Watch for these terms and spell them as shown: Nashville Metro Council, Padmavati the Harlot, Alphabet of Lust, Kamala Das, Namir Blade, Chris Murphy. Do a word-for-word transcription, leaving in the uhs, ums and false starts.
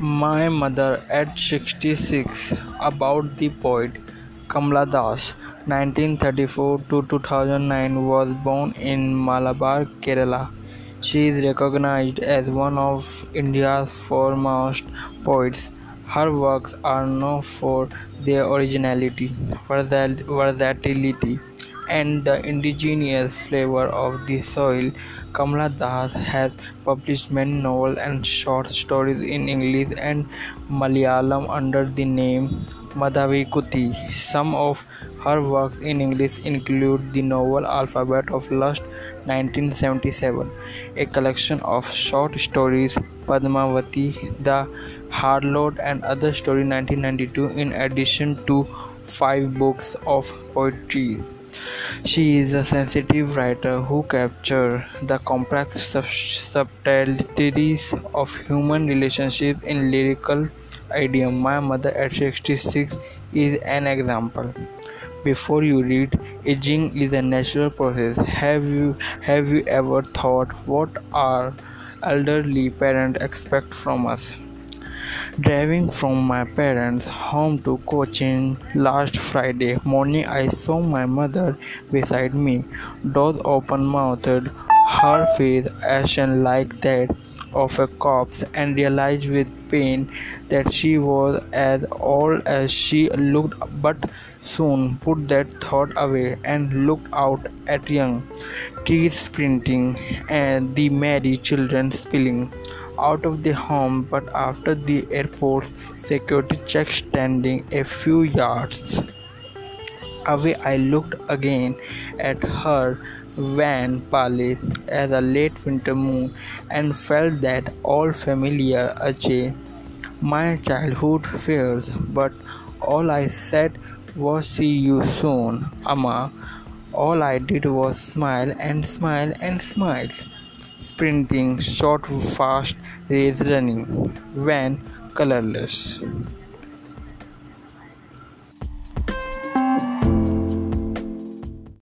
My mother at sixty-six about the poet Kamala Das nineteen thirty-four to two thousand nine was born in Malabar, Kerala. She is recognized as one of India's foremost poets. Her works are known for their originality, versatility, and the indigenous flavor of the soil. Kamala Das has published many novels and short stories in English and Malayalam under the name Madhavi Kutti. Some of her works in English include the novel Alphabet of Lust nineteen seventy-seven, a collection of short stories, Padmavati the Harlot and Other Story nineteen ninety-two, in addition to five books of poetry. She is a sensitive writer who captures the complex subtleties of human relationships in lyrical idiom. My mother at sixty-six is an example. Before you read, aging is a natural process. Have you have you ever thought what our elderly parents expect from us? Driving from my parents' home to Cochin last Friday morning, I saw my mother beside me, doors open-mouthed, her face ashen like that of a corpse, and realized with pain that she was as old as she looked, but soon put that thought away and looked out at young trees sprinting and the merry children spilling out of the home, but after the airport's security check, standing a few yards away, I looked again at her wan pallid as a late winter moon and felt that all familiar aching my childhood fears, but all I said was, "See you soon, Amma." All I did was smile and smile and smile. Sprinting, short, fast, race running, van, colorless.